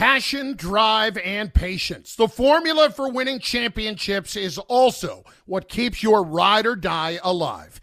Passion, drive, and patience. The formula for winning championships is also what keeps your ride or die alive.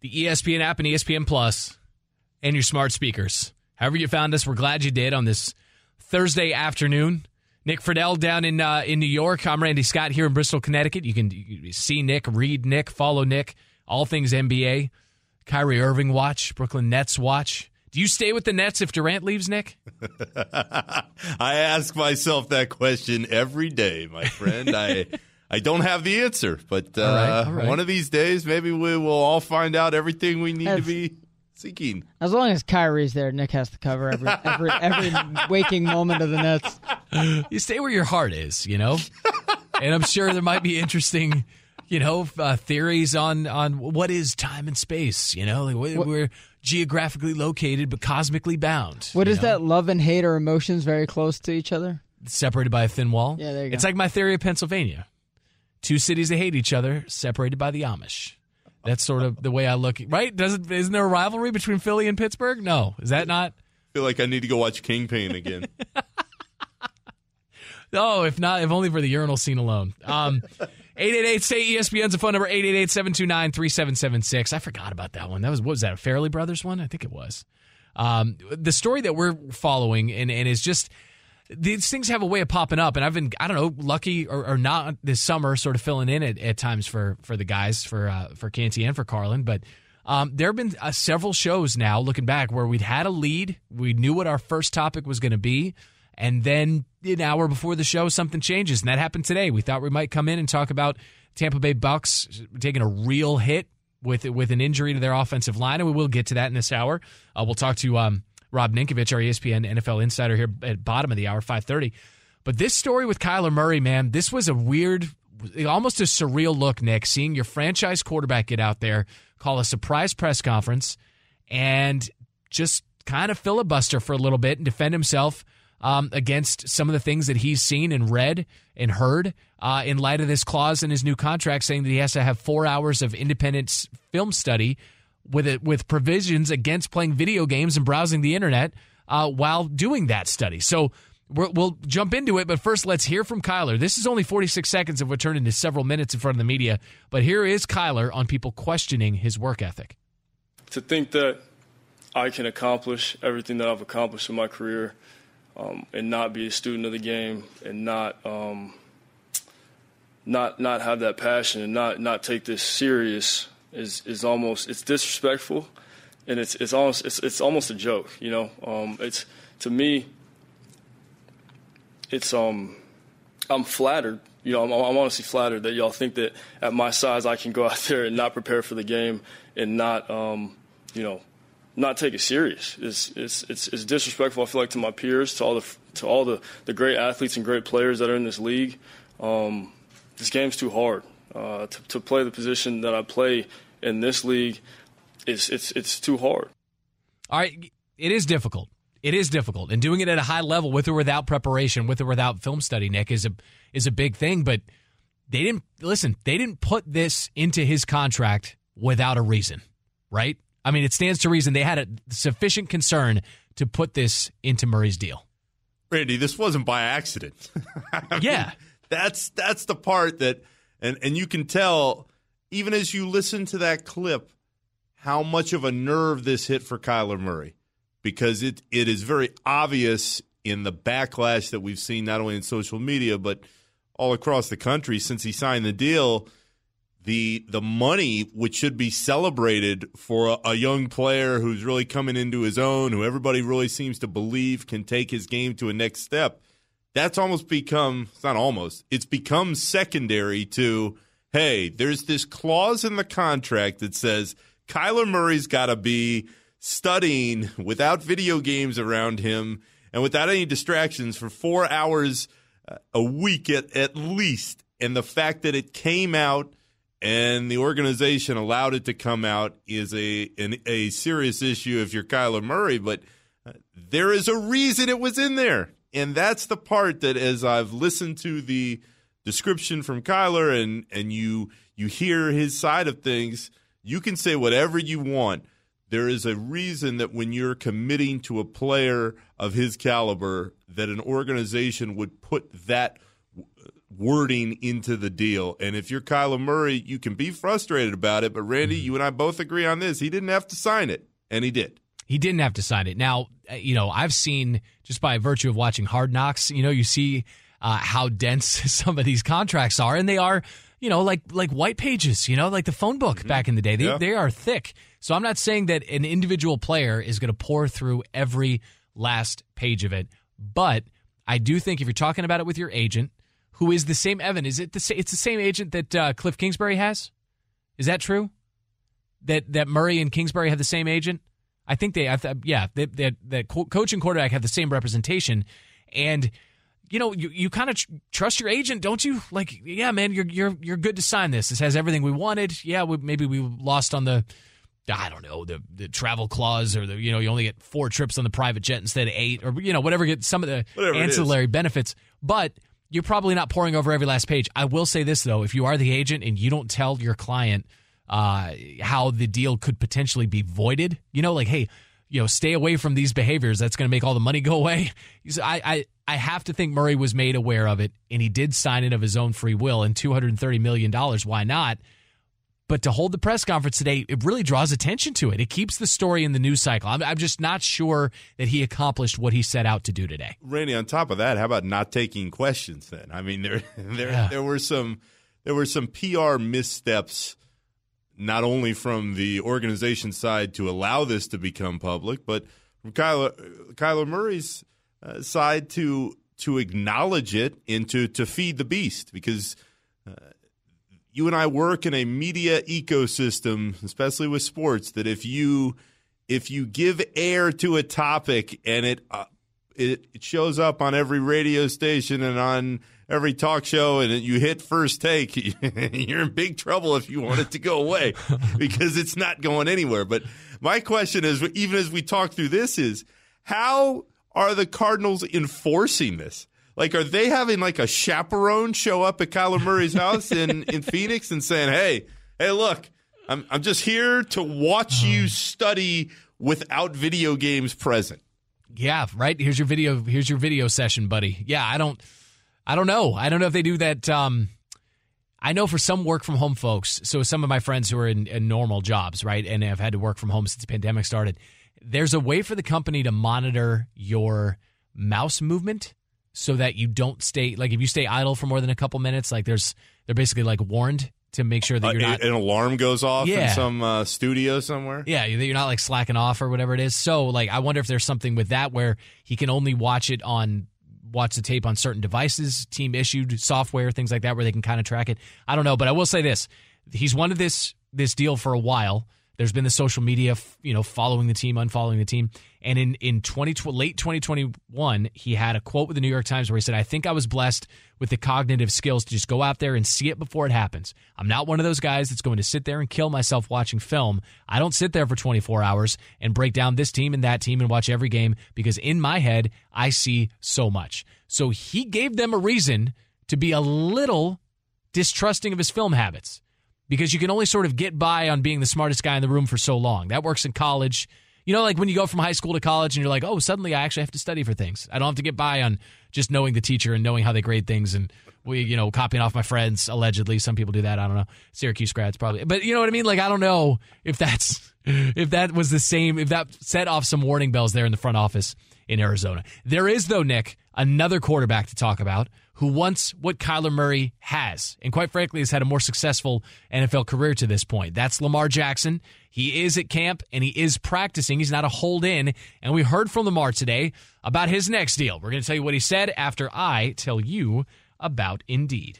the ESPN app and ESPN Plus, and your smart speakers. However you found us, we're glad you did on this Thursday afternoon. Nick Friedel down in New York. I'm Randy Scott here in Bristol, Connecticut. You can see Nick, read Nick, follow Nick. All things NBA. Kyrie Irving watch, Brooklyn Nets watch. Do you stay with the Nets if Durant leaves, Nick? I ask myself that question every day, my friend. I don't have the answer, but all right. One of these days, maybe we will all find out everything we need to be seeking. As long as Kyrie's there, Nick has to cover every waking moment of the Nets. You stay where your heart is, you know? And I'm sure there might be interesting, theories on what is time and space, you know? Like we're geographically located but cosmically bound. What is that, love and hate or emotions very close to each other? Separated by a thin wall? Yeah, there you go. It's like my theory of Pennsylvania. Two cities that hate each other, separated by the Amish. That's sort of the way I look, right? Isn't there a rivalry between Philly and Pittsburgh? No. Is that not? I feel like I need to go watch Kingpin again. No, if only for the urinal scene alone. 888-SAY-ESPN's a phone number, 888-729-3776. I forgot about that one. What was that, a Farrelly Brothers one? I think it was. The story that we're following and is just, these things have a way of popping up, and I've been, I don't know, lucky or not this summer, sort of filling in at times for the guys, for Canty and for Carlin. But there have been several shows now, looking back, where we'd had a lead, we knew what our first topic was going to be, and then an hour before the show, something changes, and that happened today. We thought we might come in and talk about Tampa Bay Bucks taking a real hit with an injury to their offensive line, and we will get to that in this hour. We'll talk to Rob Ninkovich, our ESPN NFL insider, here at bottom of the hour, 5:30. But this story with Kyler Murray, man, this was a weird, almost a surreal look, Nick, seeing your franchise quarterback get out there, call a surprise press conference, and just kind of filibuster for a little bit and defend himself against some of the things that he's seen and read and heard in light of this clause in his new contract saying that he has to have 4 hours of independent film study with provisions against playing video games and browsing the internet while doing that study. So we'll jump into it, but first let's hear from Kyler. This is only 46 seconds of what turned into several minutes in front of the media, but here is Kyler on people questioning his work ethic. To think that I can accomplish everything that I've accomplished in my career and not be a student of the game and not have that passion and not take this serious is almost, it's disrespectful, and it's almost a joke, it's, to me, it's, I'm flattered, I'm honestly flattered that y'all think that at my size I can go out there and not prepare for the game and not take it serious. It's disrespectful, I feel like, to my peers, to all the great athletes and great players that are in this league. This game's too hard. To play the position that I play in this league, it's too hard. All right, it is difficult. It is difficult, and doing it at a high level, with or without preparation, with or without film study, Nick, is a big thing. But they didn't listen. They didn't put this into his contract without a reason, right? I mean, it stands to reason they had a sufficient concern to put this into Murray's deal. Randy, this wasn't by accident. I mean, that's the part that. And you can tell, even as you listen to that clip, how much of a nerve this hit for Kyler Murray, because it is very obvious in the backlash that we've seen not only in social media but all across the country since he signed the deal. The money, which should be celebrated for a young player who's really coming into his own, who everybody really seems to believe can take his game to a next step, that's almost become, it's not almost, it's become secondary to, hey, there's this clause in the contract that says Kyler Murray's got to be studying without video games around him and without any distractions for 4 hours a week at least. And the fact that it came out and the organization allowed it to come out is a serious issue if you're Kyler Murray, but there is a reason it was in there. And that's the part that, as I've listened to the description from Kyler and you hear his side of things, you can say whatever you want. There is a reason that when you're committing to a player of his caliber, that an organization would put that wording into the deal. And if you're Kyler Murray, you can be frustrated about it, but Randy, you and I both agree on this. He didn't have to sign it, and he did. He didn't have to sign it. Now, you know, I've seen, just by virtue of watching Hard Knocks, you know, you see how dense some of these contracts are, and they are, you know, like white pages, you know, like the phone book back in the day. They are thick. So I'm not saying that an individual player is going to pour through every last page of it, but I do think if you're talking about it with your agent, who is the same, Evan, is it it's the same agent that Cliff Kingsbury has? Is that true? That Murray and Kingsbury have the same agent? I think that coach and quarterback have the same representation. And you know, you kind of trust your agent, don't you? Like, yeah, man, you're good to sign this. This has everything we wanted. Yeah, maybe we lost on the, I don't know, the travel clause, or the, you know, you only get 4 trips on the private jet instead of 8, or, you know, whatever, get some of the ancillary benefits. But you're probably not pouring over every last page. I will say this, though. If you are the agent and you don't tell your client how the deal could potentially be voided, you know, like, hey, you know, stay away from these behaviors. That's going to make all the money go away. I have to think Murray was made aware of it, and he did sign it of his own free will, and $230 million, why not? But to hold the press conference today, it really draws attention to it. It keeps the story in the news cycle. I'm just not sure that he accomplished what he set out to do today. Randy, on top of that, how about not taking questions then? I mean, there were some PR missteps, not only from the organization side to allow this to become public, but from Kyler Murray's side to acknowledge it and to feed the beast, because you and I work in a media ecosystem, especially with sports, that if you give air to a topic and it shows up on every radio station and on every talk show, and you hit First Take, you're in big trouble if you want it to go away, because it's not going anywhere. But my question is, even as we talk through this, is how are the Cardinals enforcing this? Like, are they having like a chaperone show up at Kyler Murray's house in Phoenix and saying, hey, look, I'm just here to watch you study without video games present. Yeah, right. Here's your video session, buddy. Yeah, I don't know. I don't know if they do that. I know for some work from home folks, so some of my friends who are in normal jobs, right, and have had to work from home since the pandemic started, there's a way for the company to monitor your mouse movement, so that you don't stay, like if you stay idle for more than a couple minutes, like they're basically like warned to make sure that you're not. An alarm goes off in some studio somewhere. Yeah, that you're not like slacking off or whatever it is. So like, I wonder if there's something with that where he can only watch the tape on certain devices, team issued software, things like that, where they can kind of track it. I don't know, but I will say this: he's wanted this deal for a while. There's been the social media, you know, following the team, unfollowing the team. And in late 2021, he had a quote with the New York Times where he said, "I think I was blessed with the cognitive skills to just go out there and see it before it happens. I'm not one of those guys that's going to sit there and kill myself watching film. I don't sit there for 24 hours and break down this team and that team and watch every game, because in my head, I see so much." So he gave them a reason to be a little distrusting of his film habits, because you can only sort of get by on being the smartest guy in the room for so long. That works in college. You know, like when you go from high school to college and you're like, oh, suddenly I actually have to study for things. I don't have to get by on just knowing the teacher and knowing how they grade things and, you know, copying off my friends, allegedly. Some people do that. I don't know. Syracuse grads probably. But you know what I mean? Like, I don't know if that was the same, if that set off some warning bells there in the front office in Arizona. There is, though, Nick, another quarterback to talk about who wants what Kyler Murray has, and quite frankly has had a more successful NFL career to this point. That's Lamar Jackson. He is at camp, and he is practicing. He's not a hold-in, and we heard from Lamar today about his next deal. We're going to tell you what he said after I tell you about Indeed.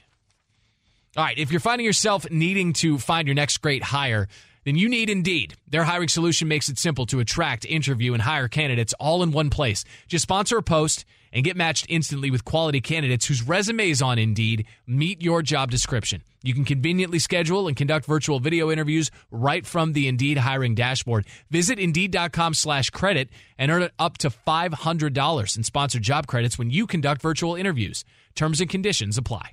All right, if you're finding yourself needing to find your next great hire, then you need Indeed. Their hiring solution makes it simple to attract, interview, and hire candidates all in one place. Just sponsor a post and get matched instantly with quality candidates whose resumes on Indeed meet your job description. You can conveniently schedule and conduct virtual video interviews right from the Indeed hiring dashboard. Visit Indeed.com/credit and earn up to $500 in sponsored job credits when you conduct virtual interviews. Terms and conditions apply.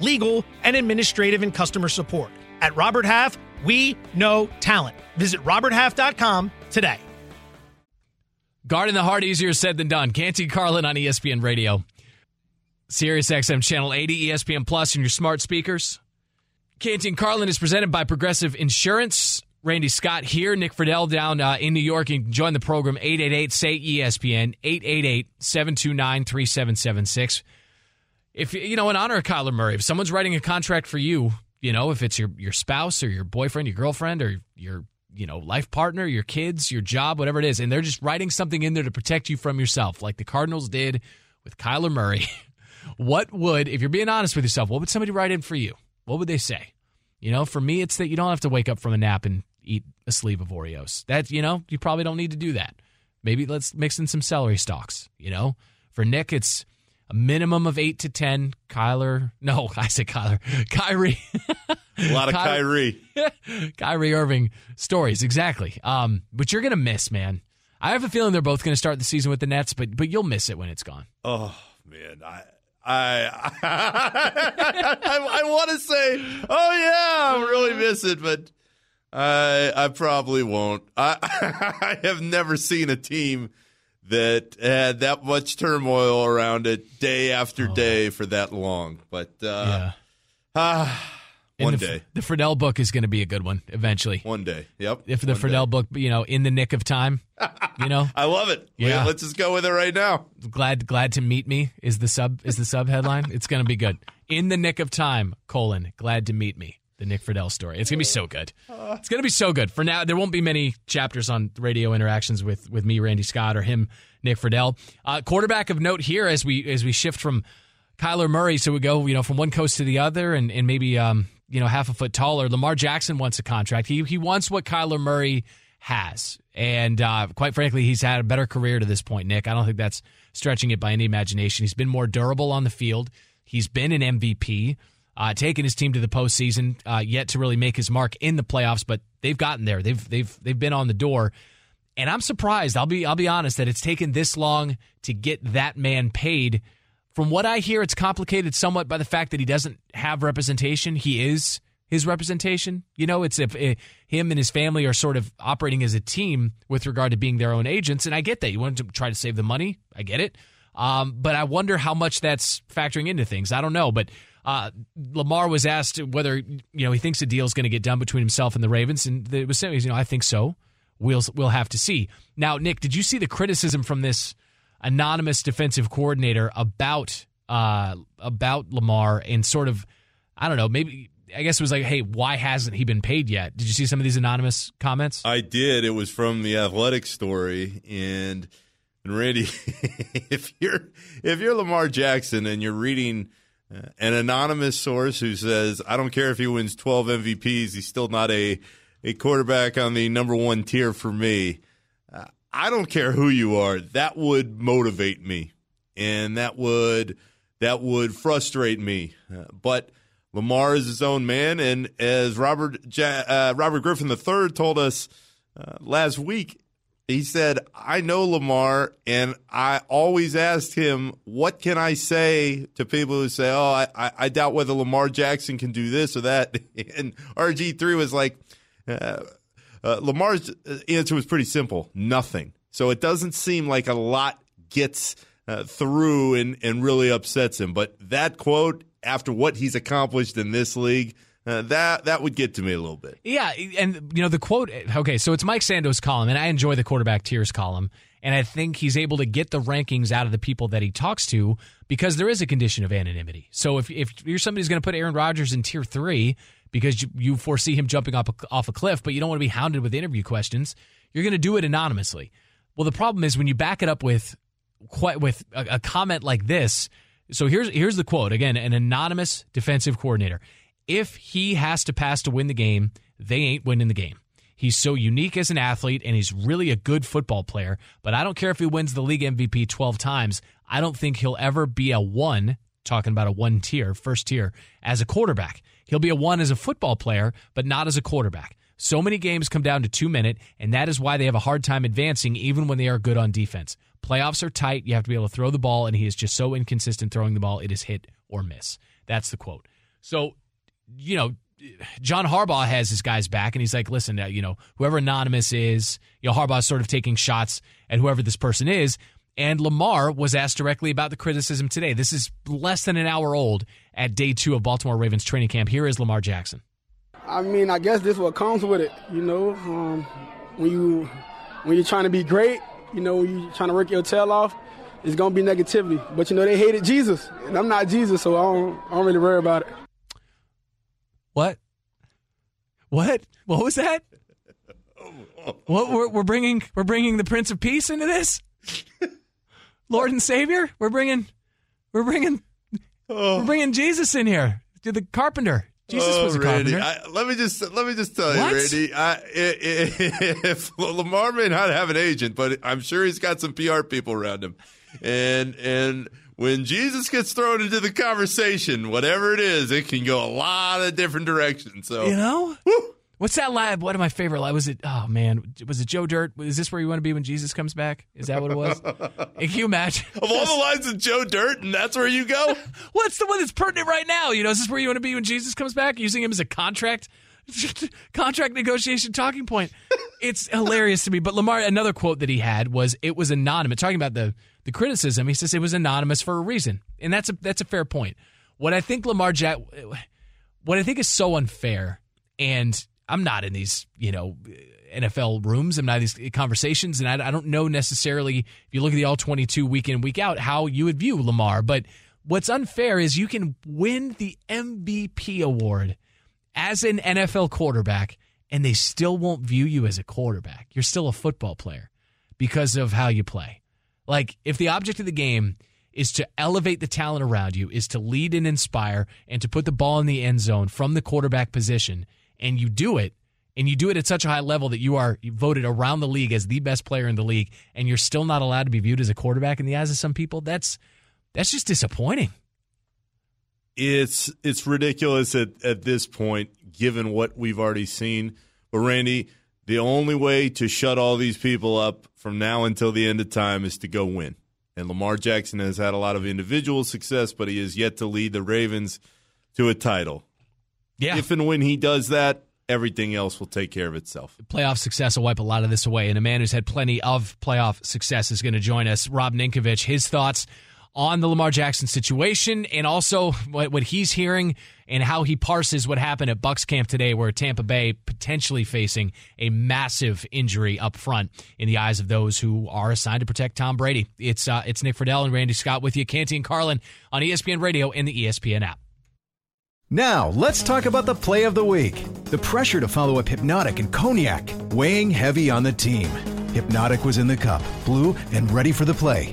legal, and administrative and customer support. At Robert Half, we know talent. Visit roberthalf.com today. Guarding the heart, easier said than done. Canty Carlin on ESPN Radio. SiriusXM Channel 80, ESPN Plus, and your smart speakers. Canty and Carlin is presented by Progressive Insurance. Randy Scott here, Nick Friedel down in New York. You can join the program, 888-SAY-ESPN, 888-729-3776. If you know, in honor of Kyler Murray, if someone's writing a contract for you, you know, if it's your spouse or your boyfriend, your girlfriend, or your, you know, life partner, your kids, your job, whatever it is, and they're just writing something in there to protect you from yourself, like the Cardinals did with Kyler Murray, what would, if you're being honest with yourself, what would somebody write in for you? What would they say? You know, for me, it's that you don't have to wake up from a nap and eat a sleeve of Oreos. That, you know, you probably don't need to do that. Maybe let's mix in some celery stalks, you know? For Nick, it's a minimum of 8 to 10. Kyrie. A lot of Kyrie Irving stories, exactly. But you're gonna miss, man. I have a feeling they're both gonna start the season with the Nets, but you'll miss it when it's gone. Oh man, I want to say, oh yeah, I really miss it, but I probably won't. I have never seen a team that had that much turmoil around it day after day for that long. But one day. The Friedel book is going to be a good one eventually. One day, yep. If the Friedel book, you know, in the nick of time, you know. I love it. Yeah. Let's just go with it right now. Glad to meet me is the sub headline. It's going to be good. In the nick of time, : glad to meet me. The Nick Friedel story. It's going to be so good. It's going to be so good. For now, there won't be many chapters on radio interactions with me, Randy Scott, or him, Nick Friedel. Quarterback of note here as we shift from Kyler Murray, so we go, you know, from one coast to the other and maybe, you know, half a foot taller. Lamar Jackson wants a contract. He wants what Kyler Murray has. And quite frankly, he's had a better career to this point, Nick. I don't think that's stretching it by any imagination. He's been more durable on the field. He's been an MVP. Taking his team to the postseason, yet to really make his mark in the playoffs, but they've gotten there. They've been on the door, and I'm surprised. I'll be honest that it's taken this long to get that man paid. From what I hear, it's complicated somewhat by the fact that he doesn't have representation. He is his representation. You know, it's if him and his family are sort of operating as a team with regard to being their own agents, and I get that. You want to try to save the money. I get it, but I wonder how much that's factoring into things. I don't know, but. Lamar was asked whether, you know, he thinks a deal is going to get done between himself and the Ravens, and it was, you know, I think so. We'll have to see. Now, Nick, did you see the criticism from this anonymous defensive coordinator about Lamar and sort of, I don't know, maybe I guess it was like, hey, why hasn't he been paid yet? Did you see some of these anonymous comments? I did. It was from the Athletic story, and Randy, if you're Lamar Jackson and you're reading An anonymous source who says, I don't care if he wins 12 MVPs, he's still not a quarterback on the number one tier for me. I don't care who you are. That would motivate me, and that would frustrate me. But Lamar is his own man, and as Robert Griffin III told us last week, he said, I know Lamar, and I always asked him, what can I say to people who say, oh, I doubt whether Lamar Jackson can do this or that? And RG3 was like, Lamar's answer was pretty simple, nothing. So it doesn't seem like a lot gets through and really upsets him. But that quote, after what he's accomplished in this league, that would get to me a little bit. Yeah, and the quote, okay, so it's Mike Sando's column, and I enjoy the quarterback tiers column, and I think he's able to get the rankings out of the people that he talks to because there is a condition of anonymity. So if you're somebody who's going to put Aaron Rodgers in tier 3 because you foresee him jumping off a cliff, but you don't want to be hounded with interview questions, you're going to do it anonymously. Well, the problem is when you back it up with a comment like this. So here's the quote. Again, an anonymous defensive coordinator. If he has to pass to win the game, they ain't winning the game. He's so unique as an athlete, and he's really a good football player. But I don't care if he wins the league MVP 12 times. I don't think he'll ever be a 1, talking about a 1 tier, first tier, as a quarterback. He'll be a 1 as a football player, but not as a quarterback. So many games come down to 2-minute, and that is why they have a hard time advancing even when they are good on defense. Playoffs are tight. You have to be able to throw the ball, and he is just so inconsistent throwing the ball. It is hit or miss. That's the quote. So, John Harbaugh has his guys back, and he's like, listen, whoever anonymous is, Harbaugh's sort of taking shots at whoever this person is. And Lamar was asked directly about the criticism today. This is less than an hour old at day 2 of Baltimore Ravens training camp. Here is Lamar Jackson. I mean, I guess this is what comes with it, when you're trying to be great, you're trying to work your tail off, it's going to be negativity. But, they hated Jesus, and I'm not Jesus, so I don't really worry about it. What? What was that? What we're bringing the Prince of Peace into this? Lord and Savior? We're bringing Jesus in here. To the carpenter. Jesus was a carpenter. Let me just tell you, what? Randy, if Lamar may not have an agent, but I'm sure he's got some PR people around him. And when Jesus gets thrown into the conversation, whatever it is, it can go a lot of different directions. So woo! What's that live? One of my favorite live was it? Oh man, was it Joe Dirt? Is this where you want to be when Jesus comes back? Is that what it was? Can you imagine? Of all the lines of Joe Dirt, and that's where you go. What's the one that's pertinent right now? Is this where you want to be when Jesus comes back? Using him as a contract negotiation talking point. It's hilarious to me. But Lamar, another quote that he had was, "It was anonymous." Talking about the criticism, he says it was anonymous for a reason, and that's a fair point. What I think is so unfair, and I'm not in these, NFL rooms. I'm not in these conversations, and I don't know necessarily, if you look at the All-22 week in, week out, how you would view Lamar. But what's unfair is you can win the MVP award as an NFL quarterback, and they still won't view you as a quarterback. You're still a football player because of how you play. Like, if the object of the game is to elevate the talent around you, is to lead and inspire, and to put the ball in the end zone from the quarterback position, and you do it at such a high level that you are voted around the league as the best player in the league, and you're still not allowed to be viewed as a quarterback in the eyes of some people, that's just disappointing. It's ridiculous at this point, given what we've already seen. But, Randy, the only way to shut all these people up from now until the end of time is to go win. And Lamar Jackson has had a lot of individual success, but he has yet to lead the Ravens to a title. Yeah. If and when he does that, everything else will take care of itself. Playoff success will wipe a lot of this away, and a man who's had plenty of playoff success is going to join us. Rob Ninkovich, his thoughts on the Lamar Jackson situation, and also what he's hearing and how he parses what happened at Bucs camp today, where Tampa Bay potentially facing a massive injury up front in the eyes of those who are assigned to protect Tom Brady. It's Nick Friedell and Randy Scott with you, Canty and Carlin on ESPN Radio and the ESPN app. Now, let's talk about the play of the week. The pressure to follow up Hypnotic and Cognac weighing heavy on the team. Hypnotic was in the cup, blue, and ready for the play.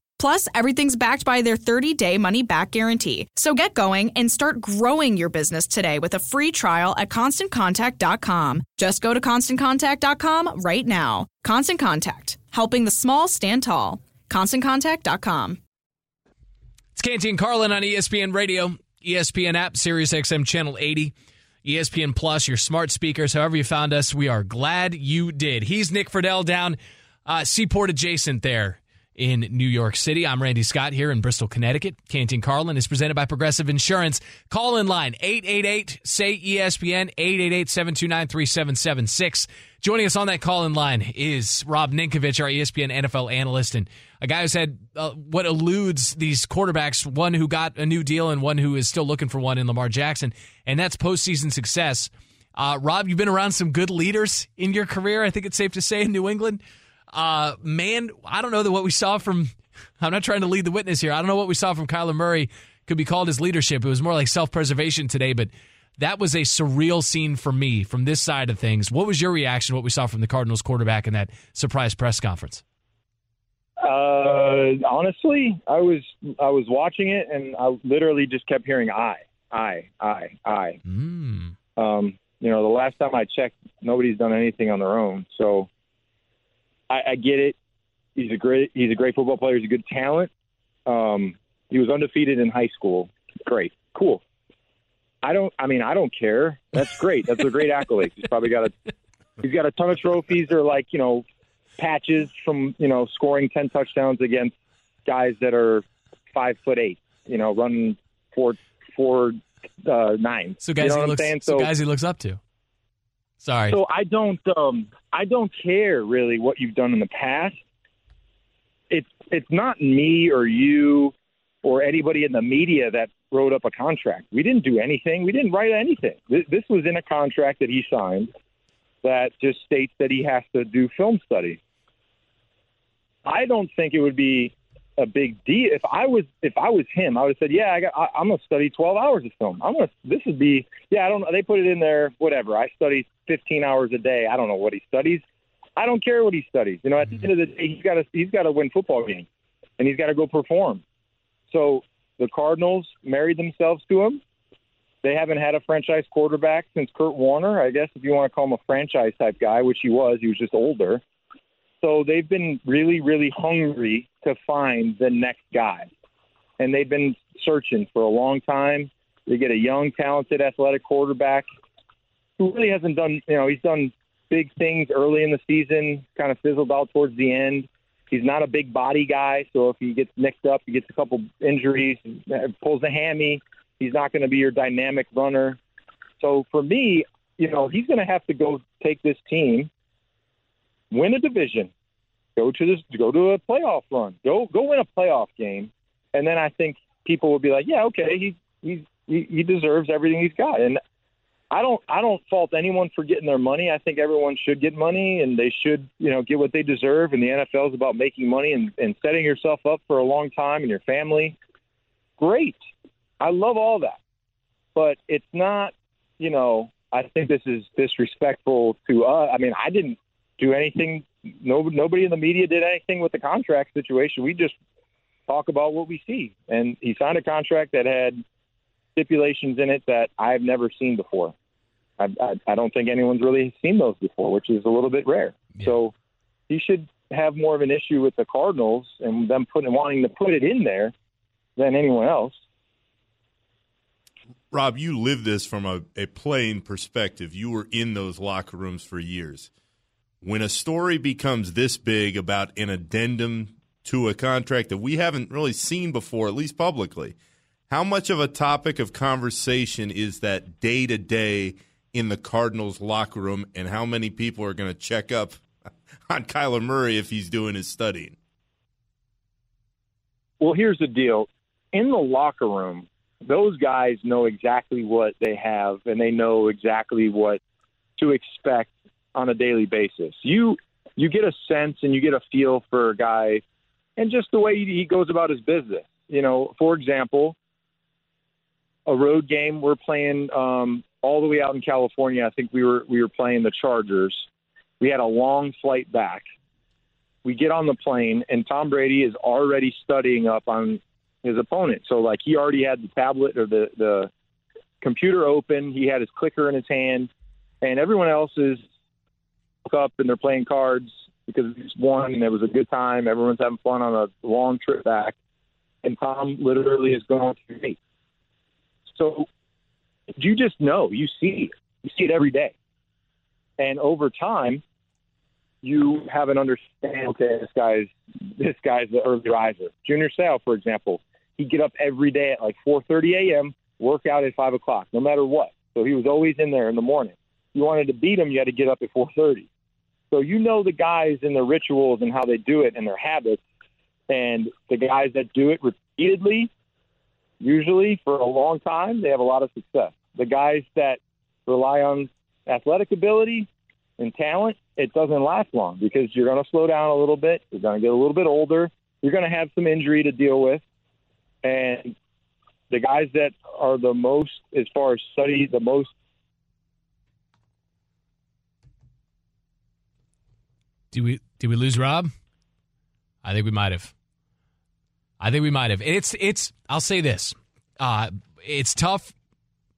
Plus, everything's backed by their 30-day money-back guarantee. So get going and start growing your business today with a free trial at ConstantContact.com. Just go to ConstantContact.com right now. Constant Contact, helping the small stand tall. ConstantContact.com. It's Canty and Carlin on ESPN Radio, ESPN app, SiriusXM Channel 80, ESPN Plus, your smart speakers. However you found us, we are glad you did. He's Nick Friedel down Seaport adjacent there in New York City. I'm Randy Scott here in Bristol, Connecticut. Canty and Carlin is presented by Progressive Insurance. Call in line 888-SAY-ESPN, 888-729-3776. Joining us on that call in line is Rob Ninkovich, our ESPN NFL analyst, and a guy who's had what eludes these quarterbacks, one who got a new deal and one who is still looking for one in Lamar Jackson, and that's postseason success. Rob, you've been around some good leaders in your career, I think it's safe to say, in New England. I don't know that what we saw from, I'm not trying to lead the witness here. I don't know what we saw from Kyler Murray could be called his leadership. It was more like self-preservation today, but that was a surreal scene for me from this side of things. What was your reaction to what we saw from the Cardinals quarterback in that surprise press conference? Honestly, I was watching it and I literally just kept hearing, I. Mm. The last time I checked, nobody's done anything on their own. So, I get it. He's a great football player. He's a good talent. He was undefeated in high school. Great. Cool. I don't care. That's great. That's a great accolade. He's got a ton of trophies or patches from, scoring 10 touchdowns against guys that are 5'8", running 4.9. So guys, guys he looks up to. Sorry. So I don't care really what you've done in the past. It's not me or you or anybody in the media that wrote up a contract. We didn't do anything. We didn't write anything. This was in a contract that he signed that just states that he has to do film study. I don't think it would be a big deal. If I was him, I would have said, yeah, I'm going to study 12 hours of film. I don't know. They put it in there, whatever. I study 15 hours a day. I don't know what he studies. I don't care what he studies. At the end of the day, he's got to win football games and he's got to go perform. So the Cardinals married themselves to him. They haven't had a franchise quarterback since Kurt Warner, I guess, if you want to call him a franchise type guy, which he was just older. So they've been really, really hungry to find the next guy. And they've been searching for a long time. They get a young, talented, athletic quarterback who really hasn't done, he's done big things early in the season, kind of fizzled out towards the end. He's not a big body guy. So if he gets nicked up, he gets a couple injuries, pulls a hammy, he's not going to be your dynamic runner. So for me, he's going to have to go take this team, win a division, go to a playoff run, go win a playoff game, and then I think people will be like, yeah, okay, he deserves everything he's got. And I don't fault anyone for getting their money. I think everyone should get money, and they should get what they deserve. And the NFL is about making money and setting yourself up for a long time and your family. Great, I love all that, but it's not. I think this is disrespectful to us. I mean, I didn't do anything nobody in the media did anything with the contract situation. We just talk about what we see. And he signed a contract that had stipulations in it that I've never seen before. I don't think anyone's really seen those before, which is a little bit rare. Yeah. So he should have more of an issue with the Cardinals and them wanting to put it in there than anyone else. Rob, you live this from a playing perspective. You were in those locker rooms for years. When a story becomes this big about an addendum to a contract that we haven't really seen before, at least publicly, how much of a topic of conversation is that day-to-day in the Cardinals locker room, and how many people are going to check up on Kyler Murray if he's doing his studying? Well, here's the deal. In the locker room, those guys know exactly what they have, and they know exactly what to expect on a daily basis. You get a sense and you get a feel for a guy and just the way he goes about his business. You know, for example, a road game we're playing all the way out in California. I think we were playing the Chargers. We had a long flight back. We get on the plane, and Tom Brady is already studying up on his opponent. So, like, he already had the tablet or the computer open. He had his clicker in his hand, and everyone else is up and they're playing cards because it's won and it was a good time. Everyone's having fun on a long trip back, and Tom literally is going through me. So you just know. You see it every day. And over time, you have an understanding, okay, this guy's the early riser. Junior Sale, for example, he'd get up every day at like 4:30 a.m., work out at 5 o'clock, no matter what. So he was always in there in the morning. You wanted to beat him, you had to get up at 4:30. So you know the guys and their rituals and how they do it and their habits. And the guys that do it repeatedly, usually for a long time, they have a lot of success. The guys that rely on athletic ability and talent, it doesn't last long because you're going to slow down a little bit. You're going to get a little bit older. You're going to have some injury to deal with. And the guys that are the most, as far as study, the most. Did we lose Rob? I think we might have. It's I'll say this. It's tough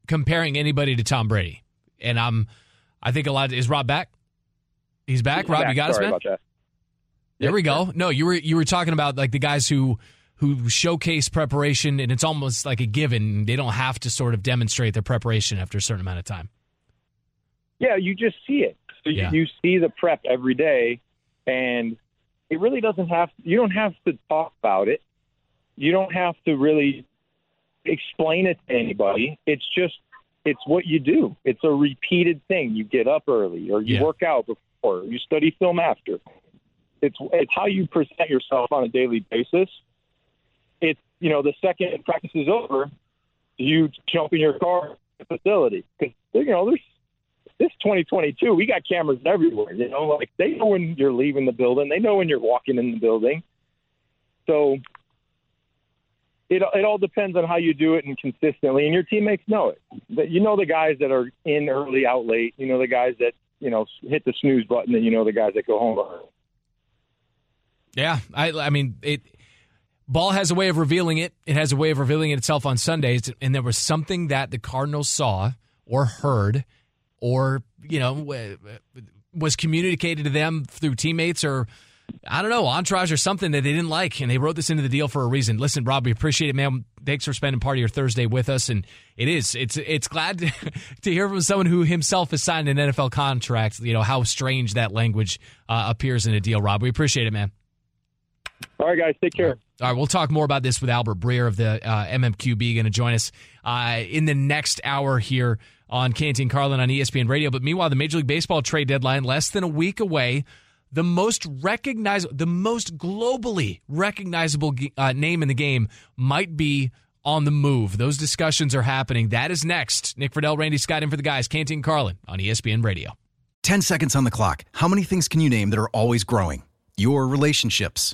comparing anybody to Tom Brady. And I think a lot of, is Rob back? He's back. Rob, you got us, man? Sorry about that. There we go. No, you were talking about like the guys who showcase preparation, and it's almost like a given. They don't have to sort of demonstrate their preparation after a certain amount of time. Yeah, you just see it. So you see the prep every day, and it really doesn't have. You don't have to talk about it. You don't have to really explain it to anybody. It's just. It's what you do. It's a repeated thing. You get up early, or you work out before, or you study film after. It's how you present yourself on a daily basis. It's, you know, the second practice is over, you jump in your car to the facility. Because, you know, there's this 2022, we got cameras everywhere. You know, like they know when you're leaving the building. They know when you're walking in the building. So It all depends on how you do it and consistently, and your teammates know it. But you know the guys that are in early, out late. You know the guys that, you know, hit the snooze button, and you know the guys that go home early. Yeah, I mean, ball has a way of revealing it. It has a way of revealing it itself on Sundays, and there was something that the Cardinals saw or heard or, you know, was communicated to them through teammates or – I don't know, entourage or something that they didn't like, and they wrote this into the deal for a reason. Listen, Rob, we appreciate it, man. Thanks for spending part of your Thursday with us, and it's glad to hear from someone who himself has signed an NFL contract, you know, how strange that language appears in a deal, Rob. We appreciate it, man. All right, guys, take care. All right, we'll talk more about this with Albert Breer of the MMQB, going to join us in the next hour here on Canty and Carlin on ESPN Radio. But meanwhile, the Major League Baseball trade deadline, less than a week away. The most recognizable, the most globally recognizable name in the game might be on the move. Those discussions are happening. That is next. Nick Friedel, Randy Scott in for the guys. Canty and Carlin on ESPN Radio. 10 seconds on the clock. How many things can you name that are always growing? Your relationships,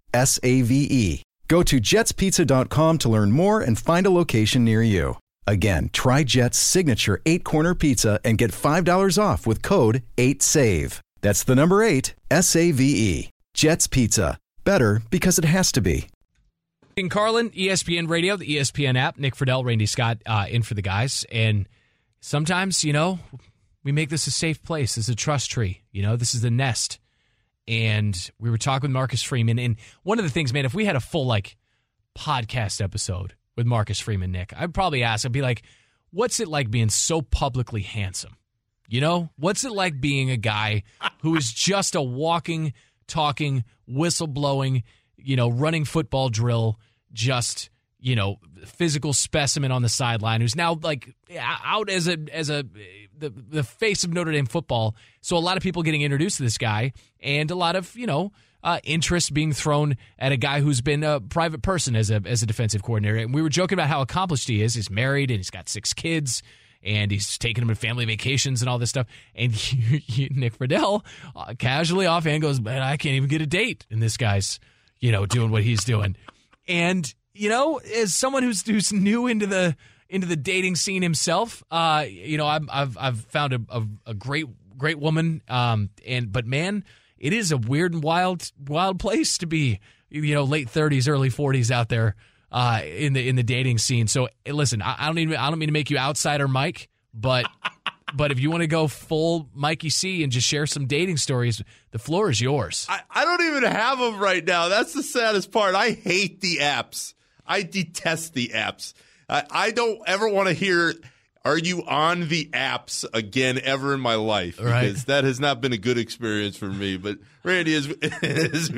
S-A-V-E. Go to jetspizza.com to learn more and find a location near you. Again, try Jet's signature 8-corner pizza and get $5 off with code 8SAVE. That's the number 8, S-A-V-E. Jet's Pizza. Better because it has to be. In Carlin, ESPN Radio, the ESPN app. Nick Friedel, Randy Scott in for the guys. And sometimes, you know, we make this a safe place. This is a trust tree. You know, this is the nest. And we were talking with Marcus Freeman. And one of the things, man, if we had a full, like, podcast episode with Marcus Freeman, Nick, I'd probably ask, I'd be like, what's it like being so publicly handsome? You know, what's it like being a guy who is just a walking, talking, whistle-blowing, you know, running football drill, just, you know, physical specimen on the sideline who's now, like, out as the face of Notre Dame football. So a lot of people getting introduced to this guy and a lot of, you know, interest being thrown at a guy who's been a private person as a defensive coordinator. And we were joking about how accomplished he is. He's married and he's got 6 kids and he's taking them to family vacations and all this stuff. And Nick Friedel casually offhand goes, man, I can't even get a date. And this guy's, you know, doing what he's doing. And, you know, as someone who's new into the dating scene himself, you know, I've found a great woman, but man, it is a weird and wild place to be, you know, late 30s, early 40s out there in the dating scene. So listen, I don't mean to make you outsider Mike, but if you want to go full Mikey C and just share some dating stories, the floor is yours. I don't even have them right now. That's the saddest part. I hate the apps. I detest the apps. I don't ever want to hear, are you on the apps again ever in my life? Right. Because that has not been a good experience for me. But, Randy, as we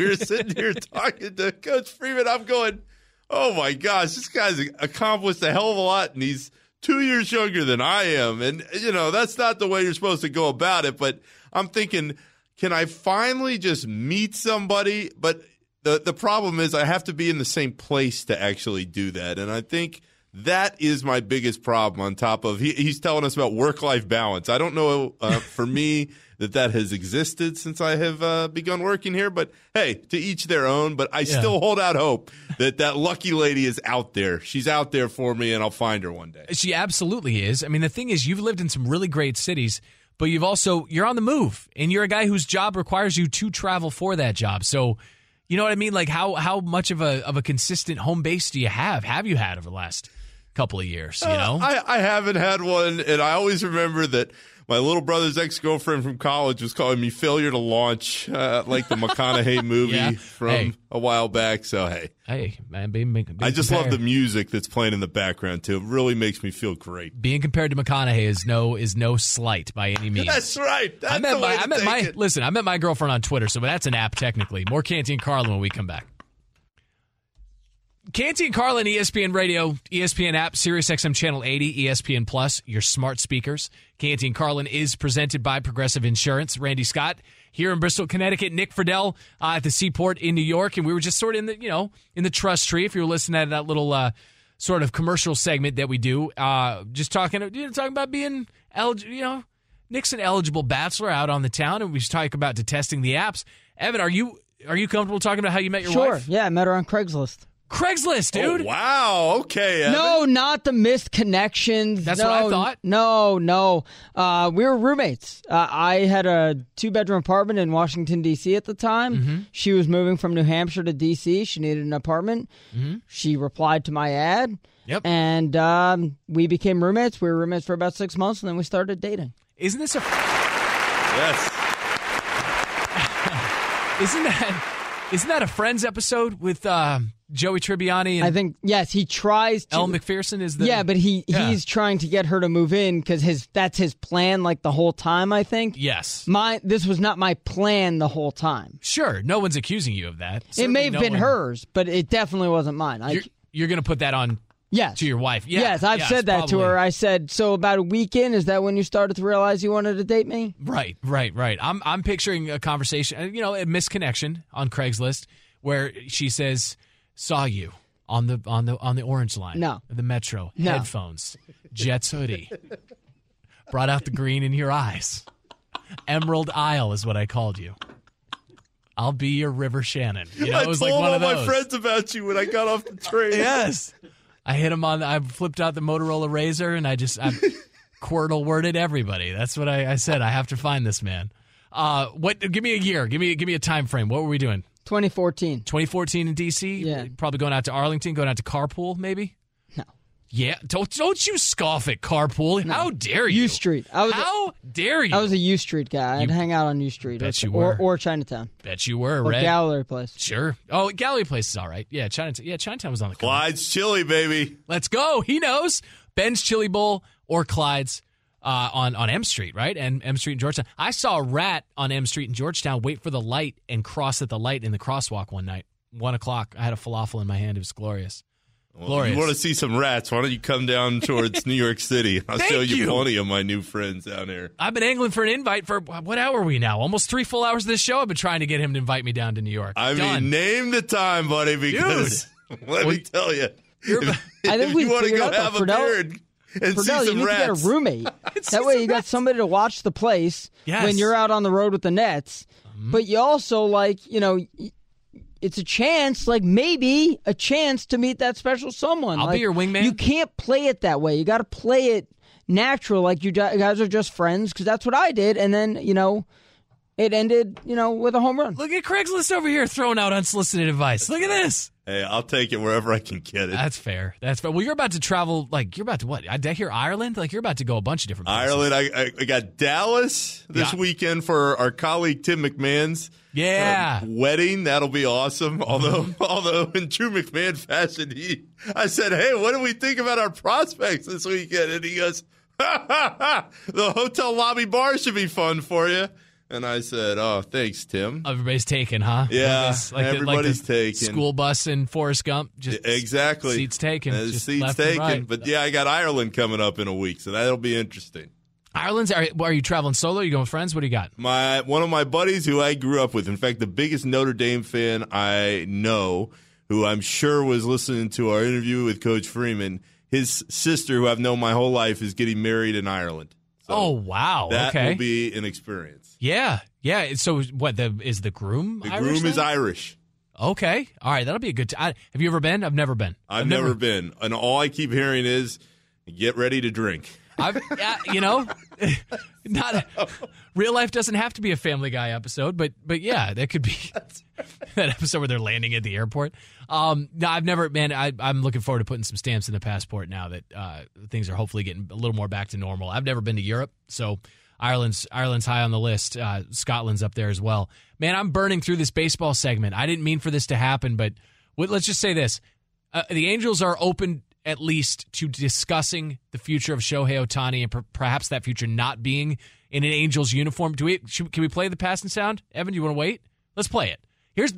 were sitting here talking to Coach Freeman, I'm going, oh, my gosh, this guy's accomplished a hell of a lot, and he's 2 years younger than I am. And, you know, that's not the way you're supposed to go about it. But I'm thinking, can I finally just meet somebody? But the problem is I have to be in the same place to actually do that. And I think – that is my biggest problem on top of he's telling us about work-life balance. I don't know for me that has existed since I have begun working here, but hey, to each their own. But I still hold out hope that lucky lady is out there. She's out there for me, and I'll find her one day. She absolutely is. I mean, the thing is, you've lived in some really great cities, but you're on the move, and you're a guy whose job requires you to travel for that job. So you know what I mean? Like how much of a consistent home base do you have? Have you had over the last couple of years, you know? I haven't had one, and I always remember that my little brother's ex-girlfriend from college was calling me failure to launch, like the McConaughey movie from a while back, so hey. Man, I just love the music that's playing in the background, too. It really makes me feel great. Being compared to McConaughey is no slight by any means. That's right. That's I met my girlfriend on Twitter, so that's an app technically. More Canty and Carlin when we come back. Canty and Carlin, ESPN Radio, ESPN app, SiriusXM Channel 80, ESPN Plus, your smart speakers. Canty and Carlin is presented by Progressive Insurance. Randy Scott here in Bristol, Connecticut. Nick Friedel at the Seaport in New York. And we were just sort of in the trust tree, if you were listening to that little sort of commercial segment that we do, just talking about being eligible, you know, Nick's an eligible bachelor out on the town, and we just talk about detesting the apps. Evan, are you comfortable talking about how you met your wife? Sure, yeah, I met her on Craigslist, dude. Oh, wow. Okay. Evan. No, not the missed connections. That's what I thought. No. We were roommates. I had a 2-bedroom apartment in Washington, D.C. at the time. Mm-hmm. She was moving from New Hampshire to D.C. She needed an apartment. Mm-hmm. She replied to my ad. Yep. And we became roommates. We were roommates for about 6 months, and then we started dating. Isn't this a... Yes. Isn't that... Isn't that a Friends episode with Joey Tribbiani? And I think, yes, he tries to. Elle McPherson is the... Yeah, but he's trying to get her to move in because that's his plan like the whole time, I think. Yes. This was not my plan the whole time. Sure, no one's accusing you of that. Certainly it may have been hers, but it definitely wasn't mine. You're going to put that on... Yes. To your wife. Yeah, yes, I've said that probably. To her. I said, so about a week in, is that when you started to realize you wanted to date me? Right. I'm picturing a conversation, a misconnection on Craigslist where she says, saw you on the orange line. No. The Metro. No. Headphones. Jets hoodie. Brought out the green in your eyes. Emerald Isle is what I called you. I'll be your River Shannon. I told all my friends about you when I got off the train. Yes. I hit him I flipped out the Motorola Razr, and I Quirtle worded everybody. That's what I said. I have to find this man. What? Give me a year. Give me a time frame. What were we doing? 2014. 2014 in D.C.? Yeah. Probably going out to Arlington, going out to Carpool, maybe? No. Yeah. Don't you scoff at Carpool. No. How dare you? U Street. How dare you? I was a U Street guy. I'd hang out on U Street. Bet you were. Or Chinatown. Bet you were, right? Or Gallery Place. Sure. Oh, Gallery Place is all right. Yeah, Chinatown. Yeah, Chinatown was on the Clyde's Chili, baby. Let's go. He knows. Ben's Chili Bowl or Clyde's on M Street, right? And M Street in Georgetown. I saw a rat on M Street in Georgetown wait for the light and cross at the light in the crosswalk one night. 1:00. I had a falafel in my hand. It was glorious. Well, if you want to see some rats, why don't you come down towards New York City? I'll show you plenty of my new friends down here. I've been angling for an invite for, what hour are we now? Almost 3 full hours of this show. I've been trying to get him to invite me down to New York. I mean, name the time, buddy, because let me tell you, if you want to go have a beard and see some rats. You need to get a roommate. That way you got somebody to watch the place when you're out on the road with the Nets. Mm-hmm. But you also, it's a chance, maybe a chance to meet that special someone. I'll be your wingman. You can't play it that way. You got to play it natural, like you guys are just friends, because that's what I did. And then, it ended, with a home run. Look at Craigslist over here throwing out unsolicited advice. Look at this. Hey, I'll take it wherever I can get it. That's fair. Well, you're about to travel, you're about to what? I hear Ireland? You're about to go a bunch of different places. Ireland. I got Dallas this weekend for our colleague Tim McMahon's wedding. That'll be awesome. Although in true McMahon fashion, I said, hey, what do we think about our prospects this weekend? And he goes, ha, ha, ha, the hotel lobby bar should be fun for you. And I said, oh, thanks, Tim. Everybody's taken, huh? Yeah, everybody's taken. School bus in Forrest Gump. Exactly. Seats taken. Seats taken. Right. But, I got Ireland coming up in a week, so that'll be interesting. Ireland's. Are you traveling solo? Are you going with friends? What do you got? One of my buddies who I grew up with, in fact, the biggest Notre Dame fan I know, who I'm sure was listening to our interview with Coach Freeman, his sister, who I've known my whole life, is getting married in Ireland. So wow. That will be an experience. Yeah. So what, is the groom Irish? The groom is Irish. Okay. All right, that'll be a good time. Have you ever been? I've never been. I've never been. And all I keep hearing is, get ready to drink. Real life doesn't have to be a Family Guy episode, but yeah, that could be that episode where they're landing at the airport. No, I've never, man. I'm looking forward to putting some stamps in the passport now that things are hopefully getting a little more back to normal. I've never been to Europe, so Ireland's high on the list. Scotland's up there as well. Man, I'm burning through this baseball segment. I didn't mean for this to happen, but let's just say this: the Angels are open. At least to discussing the future of Shohei Ohtani and perhaps that future not being in an Angels uniform. Can we play the passing sound? Evan, do you want to wait? Let's play it.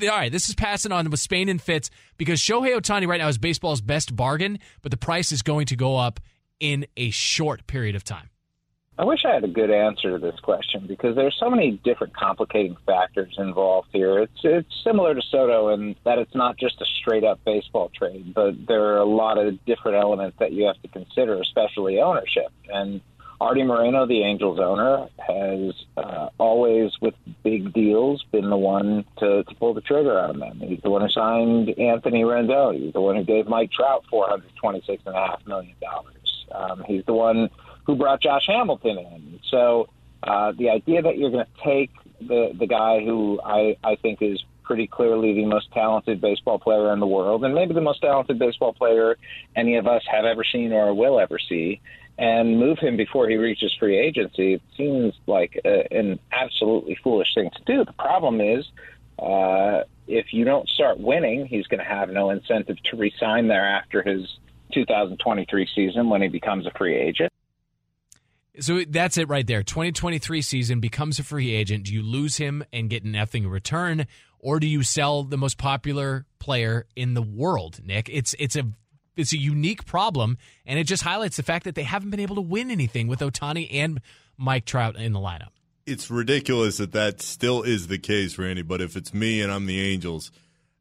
All right, this is passing on with Spain and Fitz because Shohei Ohtani right now is baseball's best bargain, but the price is going to go up in a short period of time. I wish I had a good answer to this question because there's so many different complicating factors involved here. It's similar to Soto in that it's not just a straight-up baseball trade, but there are a lot of different elements that you have to consider, especially ownership. And Artie Moreno, the Angels owner, has always, with big deals, been the one to pull the trigger on them. He's the one who signed Anthony Rendon. He's the one who gave Mike Trout $426.5 million. He's the one who brought Josh Hamilton in. So the idea that you're going to take the guy who I think is pretty clearly the most talented baseball player in the world, and maybe the most talented baseball player any of us have ever seen or will ever see, and move him before he reaches free agency, it seems like an absolutely foolish thing to do. The problem is if you don't start winning, he's going to have no incentive to re-sign there after his 2023 season when he becomes a free agent. So that's it right there. 2023 season, becomes a free agent. Do you lose him and get nothing in return, or do you sell the most popular player in the world, Nick? It's a unique problem, and it just highlights the fact that they haven't been able to win anything with Ohtani and Mike Trout in the lineup. It's ridiculous that still is the case, Randy, but if it's me and I'm the Angels,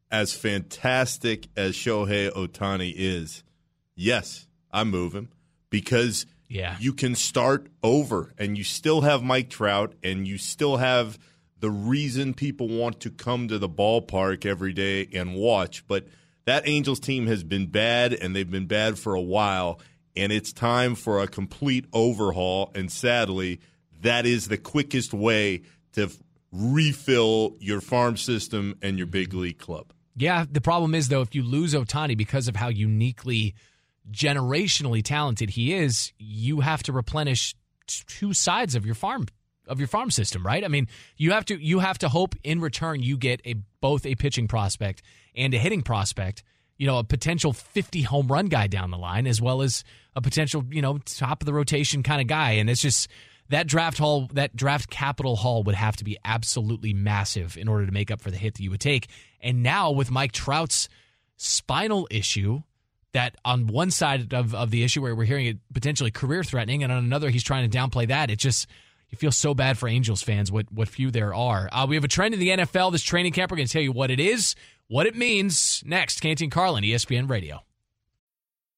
as fantastic as Shohei Ohtani is, yes, I move him because you can start over and you still have Mike Trout and you still have the reason people want to come to the ballpark every day and watch. But that Angels team has been bad, and they've been bad for a while, and it's time for a complete overhaul. And sadly, that is the quickest way to refill your farm system and your big league club. Yeah, the problem is, though, if you lose Ohtani because of how uniquely generationally talented he is, you have to replenish two sides of your farm system, right? I mean, you have to hope in return you get both a pitching prospect and a hitting prospect, you know, a potential 50 home run guy down the line, as well as a potential, you know, top of the rotation kind of guy. And it's just that draft capital haul would have to be absolutely massive in order to make up for the hit that you would take. And now with Mike Trout's spinal issue, that on one side of the issue where we're hearing it potentially career threatening, and on another he's trying to downplay that. It just, you feel so bad for Angels fans, what few there are. We have a trend in the NFL this training camp. We're going to tell you what it is, what it means. Next, Canty and Carlin, ESPN Radio.